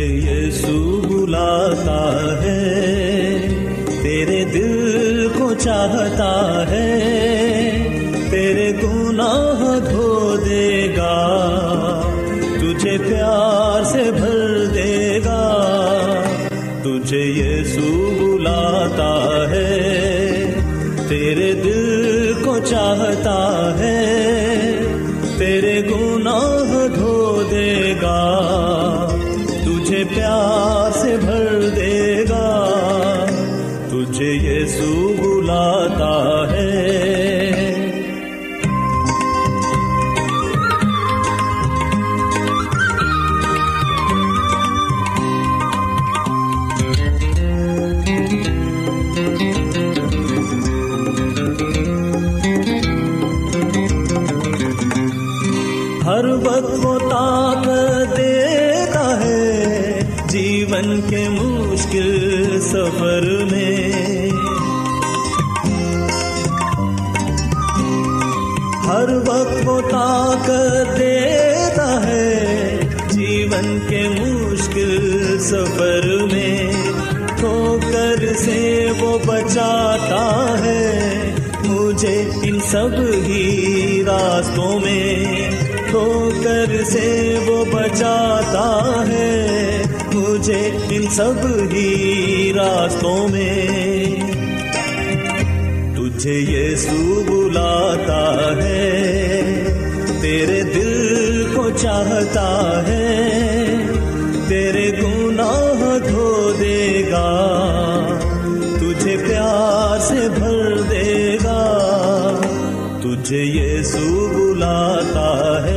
یسوع بلاتا ہے، تیرے دل کو چاہتا ہے، تیرے گناہ دھو دے گا، تجھے پیار سے بھر دے گا۔ تجھے یسوع بلاتا ہے، تیرے دل کو چاہتا ہے، تیرے گناہ دھو دے گا، پیار سے بھر دے گا۔ تجھے یسوع بلاتا ہے۔ کے مشکل سفر میں ہر وقت وہ طاقت دیتا ہے، جیون کے مشکل سفر میں ٹھوکر سے وہ بچاتا ہے مجھے ان سب ہی راستوں میں، ٹھوکر سے وہ بچاتا ہے مجھے ان سب ہی راستوں میں۔ تجھے یسوع بلاتا ہے، تیرے دل کو چاہتا ہے، تیرے گناہ دھو دے گا، تجھے پیار سے بھر دے گا۔ تجھے یسوع بلاتا ہے۔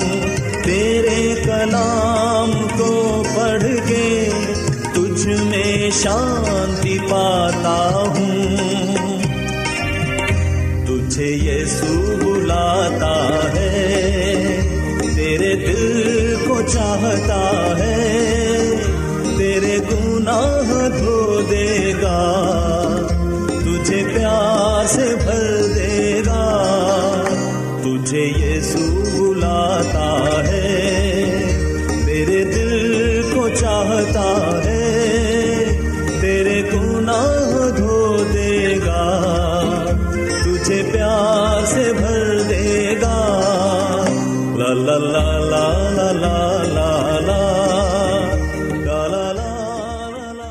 تیرے کلام کو پڑھ کے تجھ میں شانتی پاتا ہوں۔ تجھے یسوع بلاتا ہے، تیرے دل کو چاہتا ہے، تیرے گناہ دھو دے گا، تجھے پیار سے بھر دے گا۔ تجھے یسوع بلاتا ہے، تیرے دل کو چاہتا ہے، تیرے گناہ دھو دے گا، تجھے پیار سے بھر دے گا۔ لا لا لا لا لا لا لا لا لا لا لا۔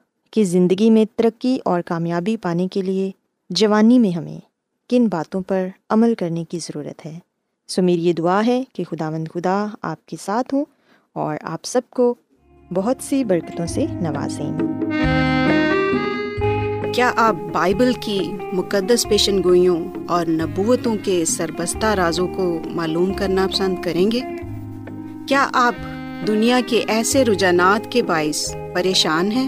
کہ زندگی میں ترقی اور کامیابی پانے کے لیے جوانی میں ہمیں کن باتوں پر عمل کرنے کی ضرورت ہے۔ سو میری یہ دعا ہے کہ خداوند خدا آپ کے ساتھ ہوں اور آپ سب کو بہت سی برکتوں سے نوازیں۔ کیا آپ بائبل کی مقدس پیشن گوئیوں اور نبوتوں کے سربستہ رازوں کو معلوم کرنا پسند کریں گے؟ کیا آپ دنیا کے ایسے رجحانات کے باعث پریشان ہیں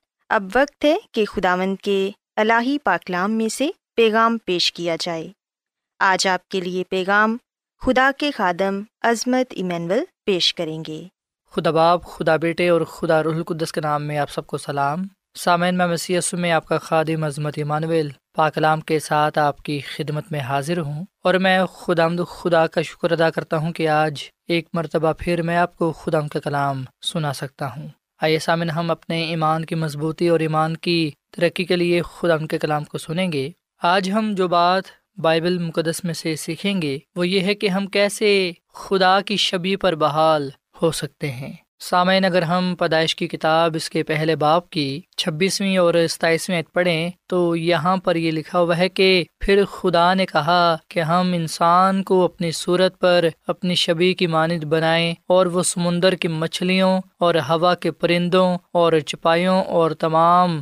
اب وقت ہے کہ خداوند کے الہی پاکلام میں سے پیغام پیش کیا جائے۔ آج آپ کے لیے پیغام خدا کے خادم عظمت ایمینول پیش کریں گے۔ خدا باپ، خدا بیٹے اور خدا روح القدس کے نام میں آپ سب کو سلام۔ سامعین، میں مسیح یسوع میں آپ کا خادم عظمت ایمانویل پاکلام کے ساتھ آپ کی خدمت میں حاضر ہوں، اور میں خداوند خدا کا شکر ادا کرتا ہوں کہ آج ایک مرتبہ پھر میں آپ کو خداوند کا کلام سنا سکتا ہوں۔ آئیے سامعین، ہم اپنے ایمان کی مضبوطی اور ایمان کی ترقی کے لیے خداوند کے کلام کو سنیں گے۔ آج ہم جو بات بائبل مقدس میں سے سیکھیں گے وہ یہ ہے کہ ہم کیسے خدا کی شبیہ پر بحال ہو سکتے ہیں۔ سامعین، اگر ہم پیدائش کی کتاب اس کے پہلے باب کی 26ویں اور 27ویں آیت پڑھیں تو یہاں پر یہ لکھا ہوا ہے کہ پھر خدا نے کہا کہ ہم انسان کو اپنی صورت پر اپنی شبیہ کی مانند بنائیں، اور وہ سمندر کی مچھلیوں اور ہوا کے پرندوں اور چپائیوں اور تمام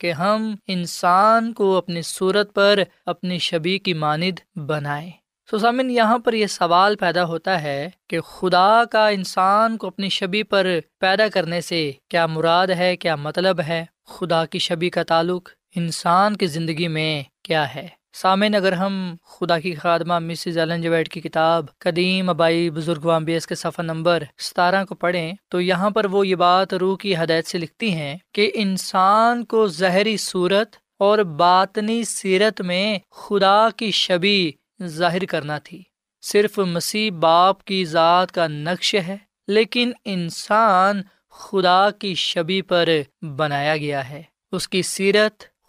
کہ ہم انسان کو اپنی صورت پر اپنی شبیہ کی مانند بنائیں۔ سو سامعین، یہاں پر یہ سوال پیدا ہوتا ہے کہ خدا کا انسان کو اپنی شبیہ پر پیدا کرنے سے کیا مراد ہے، کیا مطلب ہے؟ خدا کی شبیہ کا تعلق انسان کی زندگی میں کیا ہے؟ سامعین، اگر ہم خدا کی خادمہ مسز ایلن جی وائٹ کی کتاب قدیم ابائی بزرگوان بیس کے صفحہ نمبر 17 کو پڑھیں تو یہاں پر وہ یہ بات روح کی ہدایت سے لکھتی ہیں کہ انسان کو ظاہری صورت اور باطنی سیرت میں خدا کی شبیہ ظاہر کرنا تھی۔ صرف مسیح باپ کی ذات کا نقش ہے، لیکن انسان خدا کی شبیہ پر بنایا گیا ہے۔ اس کی سیرت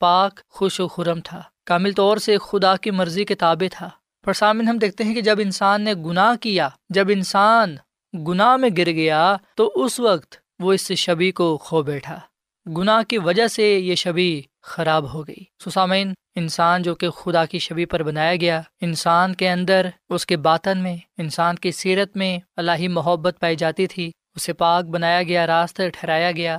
پاک خوش و خرم تھا، کامل طور سے خدا کی مرضی کے تابع تھا۔ پر سامعین، ہم دیکھتے ہیں کہ جب انسان نے گناہ کیا، جب انسان گناہ میں گر گیا تو اس وقت وہ اس شبیہ کو کھو بیٹھا، گناہ کی وجہ سے یہ شبیہ خراب ہو گئی۔ سو سامعین، انسان جو کہ خدا کی شبیہ پر بنایا گیا، انسان کے اندر، اس کے باطن میں، انسان کی سیرت میں الہی محبت پائی جاتی تھی، اسے پاک بنایا گیا، راستہ ٹھہرایا گیا۔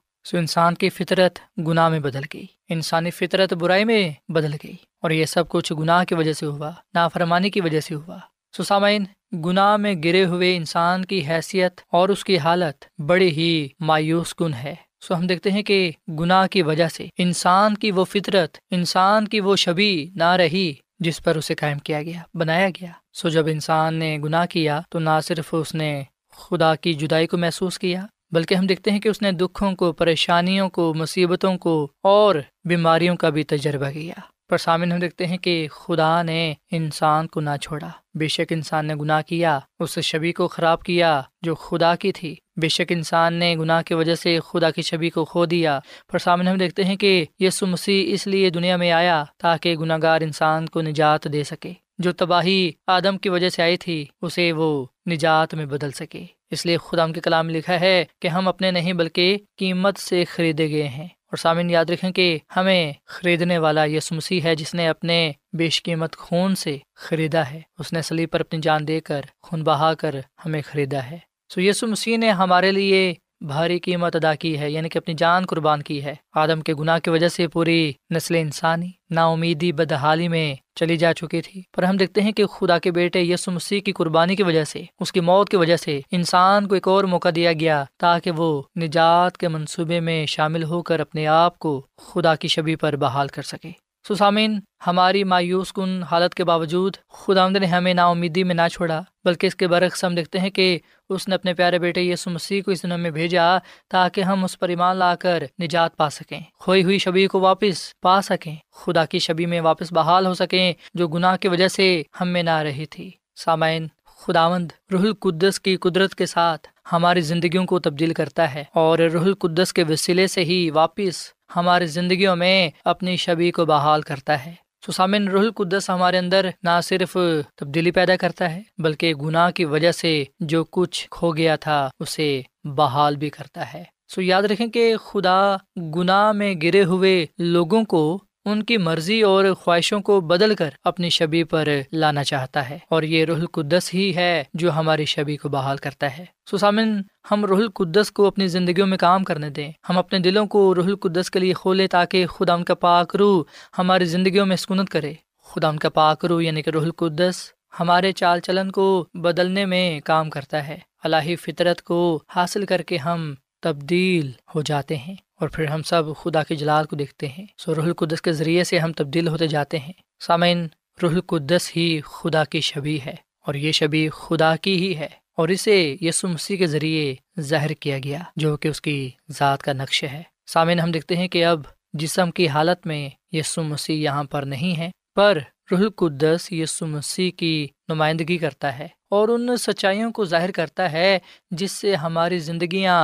سو انسان کی فطرت گناہ میں بدل گئی، انسانی فطرت برائی میں بدل گئی، اور یہ سب کچھ گناہ کی وجہ سے ہوا، نافرمانی کی وجہ سے ہوا۔ سو سامعین، گناہ میں گرے ہوئے انسان کی حیثیت اور اس کی حالت بڑی ہی مایوس کن ہے۔ سو ہم دیکھتے ہیں کہ گناہ کی وجہ سے انسان کی وہ فطرت، انسان کی وہ شبیہ نہ رہی جس پر اسے قائم کیا گیا، بنایا گیا۔ سو جب انسان نے گناہ کیا تو نہ صرف اس نے خدا کی جدائی کو محسوس کیا، بلکہ ہم دیکھتے ہیں کہ اس نے دکھوں کو، پریشانیوں کو، مصیبتوں کو اور بیماریوں کا بھی تجربہ کیا۔ پر سامنے ہم دیکھتے ہیں کہ خدا نے انسان کو نہ چھوڑا۔ بے شک انسان نے گناہ کیا، اس شبیہ کو خراب کیا جو خدا کی تھی، بے شک انسان نے گناہ کی وجہ سے خدا کی شبیہ کو کھو دیا، پر سامنے ہم دیکھتے ہیں کہ یسوع مسیح اس لیے دنیا میں آیا تاکہ گناہ گار انسان کو نجات دے سکے۔ جو تباہی آدم کی وجہ سے آئی تھی اسے وہ نجات میں بدل سکے۔ اس لیے خدا کے کلام لکھا ہے کہ ہم اپنے نہیں بلکہ قیمت سے خریدے گئے ہیں، اور سامعین یاد رکھیں کہ ہمیں خریدنے والا یسوع مسیح ہے جس نے اپنے بیش قیمت خون سے خریدا ہے، اس نے صلیب پر اپنی جان دے کر خون بہا کر ہمیں خریدا ہے۔ سو یسوع مسیح نے ہمارے لیے بھاری قیمت ادا کی ہے، یعنی کہ اپنی جان قربان کی ہے۔ آدم کے گناہ کی وجہ سے پوری نسل انسانی نا امیدی بدحالی میں چلی جا چکی تھی، پر ہم دیکھتے ہیں کہ خدا کے بیٹے یسوع مسیح کی قربانی کی وجہ سے، اس کی موت کی وجہ سے انسان کو ایک اور موقع دیا گیا تاکہ وہ نجات کے منصوبے میں شامل ہو کر اپنے آپ کو خدا کی شبیہ پر بحال کر سکے۔ سو سامعین، ہماری مایوس کن حالت کے باوجود خداوند نے ہمیں نا امیدی میں نہ چھوڑا، بلکہ اس کے برعکس ہم دیکھتے ہیں کہ اس نے اپنے پیارے بیٹے یسوع مسیح کو اس دنیا میں بھیجا تاکہ ہم اس پر ایمان لا کر نجات پا سکیں، کھوئی ہوئی شبیہ کو واپس پا سکیں، خدا کی شبیہ میں واپس بحال ہو سکیں جو گناہ کی وجہ سے ہم میں نہ رہی تھی۔ سامعین، خداوند روح القدس کی قدرت کے ساتھ ہماری زندگیوں کو تبدیل کرتا ہے، اور روح القدس کے وسیلے سے ہی واپس ہماری زندگیوں میں اپنی شبیہ کو بحال کرتا ہے۔ تو سامعین، روح القدس ہمارے اندر نہ صرف تبدیلی پیدا کرتا ہے بلکہ گناہ کی وجہ سے جو کچھ کھو گیا تھا اسے بحال بھی کرتا ہے۔ سو یاد رکھیں کہ خدا گناہ میں گرے ہوئے لوگوں کو ان کی مرضی اور خواہشوں کو بدل کر اپنی شبیہ پر لانا چاہتا ہے، اور یہ روح القدس ہی ہے جو ہماری شبیہ کو بحال کرتا ہے۔ سو سامعین، ہم روح القدس کو اپنی زندگیوں میں کام کرنے دیں، ہم اپنے دلوں کو روح القدس کے لیے کھولیں تاکہ خدا ان کا پاک روح ہماری زندگیوں میں سکونت کرے۔ خدا ان کا پاک روح یعنی کہ روح القدس ہمارے چال چلن کو بدلنے میں کام کرتا ہے۔ الہی فطرت کو حاصل کر کے ہم تبدیل ہو جاتے ہیں، اور پھر ہم سب خدا کے جلال کو دیکھتے ہیں۔ سو روح القدس کے ذریعے سے ہم تبدیل ہوتے جاتے ہیں۔ سامعین، روح القدس ہی خدا کی شبیہ ہے، اور یہ شبیہ خدا کی ہی ہے، اور اسے یسوع مسیح کے ذریعے ظاہر کیا گیا جو کہ اس کی ذات کا نقش ہے۔ سامعین، ہم دیکھتے ہیں کہ اب جسم کی حالت میں یسوع مسیح یہاں پر نہیں ہے، پر روح القدس یسوع مسیح کی نمائندگی کرتا ہے اور ان سچائیوں کو ظاہر کرتا ہے جس سے ہماری زندگیاں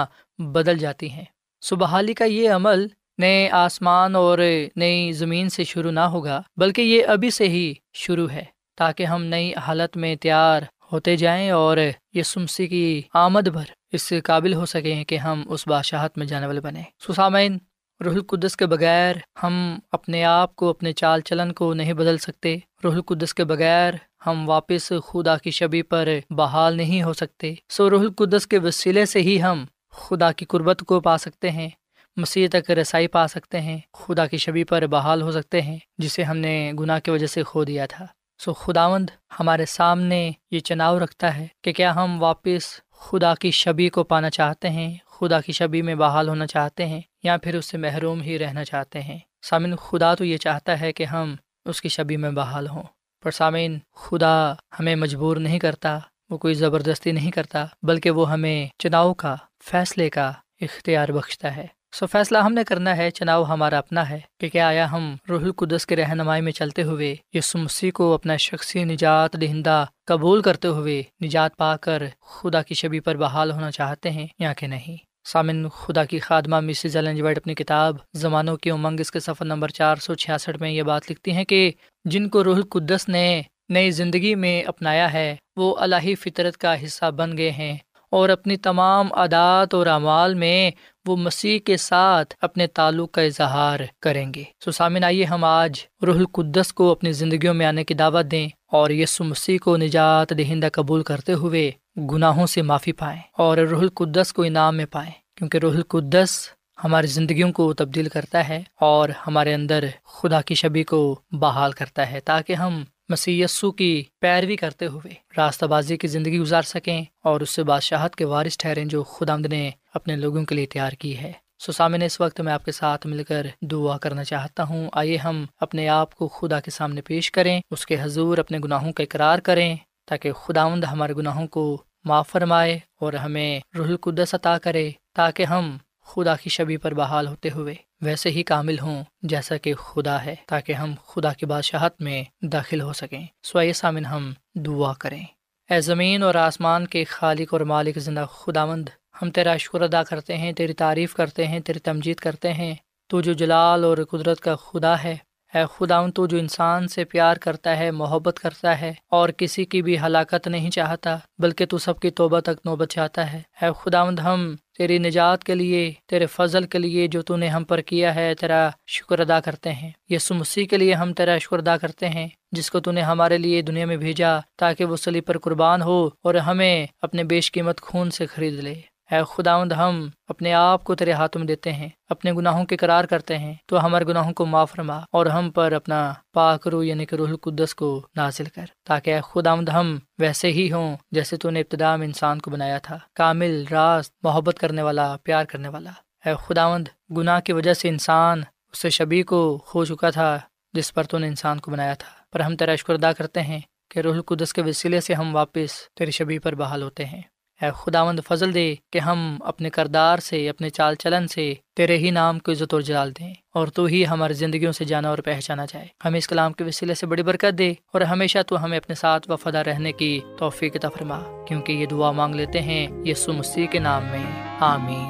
بدل جاتی ہیں۔ سو بحالی کا یہ عمل نئے آسمان اور نئی زمین سے شروع نہ ہوگا، بلکہ یہ ابھی سے ہی شروع ہے تاکہ ہم نئی حالت میں تیار ہوتے جائیں اور یسوع مسیح کی آمد بھر اس سے قابل ہو سکیں کہ ہم اس بادشاہت میں جانے والے بنیں۔ سو سامعین، روح القدس کے بغیر ہم اپنے آپ کو، اپنے چال چلن کو نہیں بدل سکتے۔ روح القدس کے بغیر ہم واپس خدا کی شبیہ پر بحال نہیں ہو سکتے۔ سو روح القدس کے وسیلے سے ہی ہم خدا کی قربت کو پا سکتے ہیں، مسیح تک رسائی پا سکتے ہیں، خدا کی شبیہ پر بحال ہو سکتے ہیں جسے ہم نے گناہ کی وجہ سے کھو دیا تھا۔ سو خداوند ہمارے سامنے یہ چناؤ رکھتا ہے کہ کیا ہم واپس خدا کی شبیہ کو پانا چاہتے ہیں، خدا کی شبیہ میں بحال ہونا چاہتے ہیں، یا پھر اس سے محروم ہی رہنا چاہتے ہیں۔ سامعین، خدا تو یہ چاہتا ہے کہ ہم اس کی شبیہ میں بحال ہوں، پر سامعین، خدا ہمیں مجبور نہیں کرتا، وہ کوئی زبردستی نہیں کرتا، بلکہ وہ ہمیں چناؤ کا، فیصلے کا اختیار بخشتا ہے۔ سو فیصلہ ہم نے کرنا ہے، چناؤ ہمارا اپنا ہے کہ کیا آیا ہم روح القدس کے رہنمائی میں چلتے ہوئے یسوع مسیح کو اپنا شخصی نجات دہندہ قبول کرتے ہوئے نجات پا کر خدا کی شبیہ پر بحال ہونا چاہتے ہیں یا کہ نہیں۔ سامعین، خدا کی خادمہ مسز ایلن جی وائٹ اپنی کتاب زمانوں کی امنگ اس کے صفحہ نمبر 466 میں یہ بات لکھتی ہیں کہ جن کو روح القدس نے نئی زندگی میں اپنایا ہے وہ الہی فطرت کا حصہ بن گئے ہیں، اور اپنی تمام عادات اور اعمال میں وہ مسیح کے ساتھ اپنے تعلق کا اظہار کریں گے۔ سو سامعین، آئیے ہم آج روح القدس کو اپنی زندگیوں میں آنے کی دعوت دیں اور یسوع مسیح کو نجات دہندہ قبول کرتے ہوئے گناہوں سے معافی پائیں اور روح القدس کو انعام میں پائیں، کیونکہ روح القدس ہماری زندگیوں کو تبدیل کرتا ہے اور ہمارے اندر خدا کی شبیہ کو بحال کرتا ہے تاکہ ہم مسیح یسوع کی پیروی کرتے ہوئے راستہ بازی کی زندگی گزار سکیں اور اس سے بادشاہت کے وارث ٹھہریں جو خداوند نے اپنے لوگوں کے لیے تیار کی ہے۔ سو سامعین، اس وقت میں آپ کے ساتھ مل کر دعا کرنا چاہتا ہوں۔ آئیے ہم اپنے آپ کو خدا کے سامنے پیش کریں، اس کے حضور اپنے گناہوں کا اقرار کریں تاکہ خداوند ہمارے گناہوں کو معاف فرمائے اور ہمیں روح القدس عطا کرے تاکہ ہم خدا کی شبیہ پر بحال ہوتے ہوئے ویسے ہی کامل ہوں جیسا کہ خدا ہے، تاکہ ہم خدا کی بادشاہت میں داخل ہو سکیں۔ سوائے سامن ہم دعا کریں۔ اے زمین اور آسمان کے خالق اور مالک زندہ خداوند، ہم تیرا شکر ادا کرتے ہیں، تیری تعریف کرتے ہیں، تیری تمجید کرتے ہیں، تو جو جلال اور قدرت کا خدا ہے۔ اے خداوند، تو جو انسان سے پیار کرتا ہے، محبت کرتا ہے اور کسی کی بھی ہلاکت نہیں چاہتا، بلکہ تو سب کی توبہ تک نوبت چاہتا ہے۔ اے خداوند، ہم تیری نجات کے لیے، تیرے فضل کے لیے جو تو نے ہم پر کیا ہے، تیرا شکر ادا کرتے ہیں۔ یسوع مسیح کے لیے ہم تیرا شکر ادا کرتے ہیں، جس کو تو نے ہمارے لیے دنیا میں بھیجا تاکہ وہ صلیب پر قربان ہو اور ہمیں اپنے بیش قیمت خون سے خرید لے۔ اے خداوند، ہم اپنے آپ کو تیرے ہاتھوں میں دیتے ہیں، اپنے گناہوں کے اقرار کرتے ہیں، تو ہمارے گناہوں کو معاف فرما اور ہم پر اپنا پاک روح یعنی کہ روح القدس کو نازل کر، تاکہ اے خداوند ہم ویسے ہی ہوں جیسے تو نے ابتدا میں انسان کو بنایا تھا، کامل، راست، محبت کرنے والا، پیار کرنے والا۔ اے خداوند، گناہ کی وجہ سے انسان اس سے شبیہ کو کھو چکا تھا جس پر تو نے انسان کو بنایا تھا، پر ہم تیرا شکر ادا کرتے ہیں کہ روح القدس کے وسیلے سے ہم واپس تیری شبیہ پر بحال ہوتے ہیں۔ اے خداوند، فضل دے کہ ہم اپنے کردار سے، اپنے چال چلن سے تیرے ہی نام کو عزت اور جلال دیں، اور تو ہی ہماری زندگیوں سے جانا اور پہچانا جائے۔ ہمیں اس کلام کے وسیلے سے بڑی برکت دے اور ہمیشہ تو ہمیں اپنے ساتھ وفادار رہنے کی توفیق عطا فرما، کیونکہ یہ دعا مانگ لیتے ہیں یسوع مسیح کے نام میں، آمین۔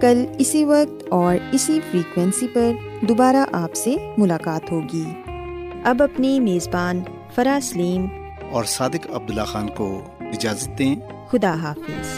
کل اسی وقت اور اسی فریکوینسی پر دوبارہ آپ سے ملاقات ہوگی۔ اب اپنی میزبان فرا سلیم اور صادق عبداللہ خان کو اجازت دیں۔ خدا حافظ۔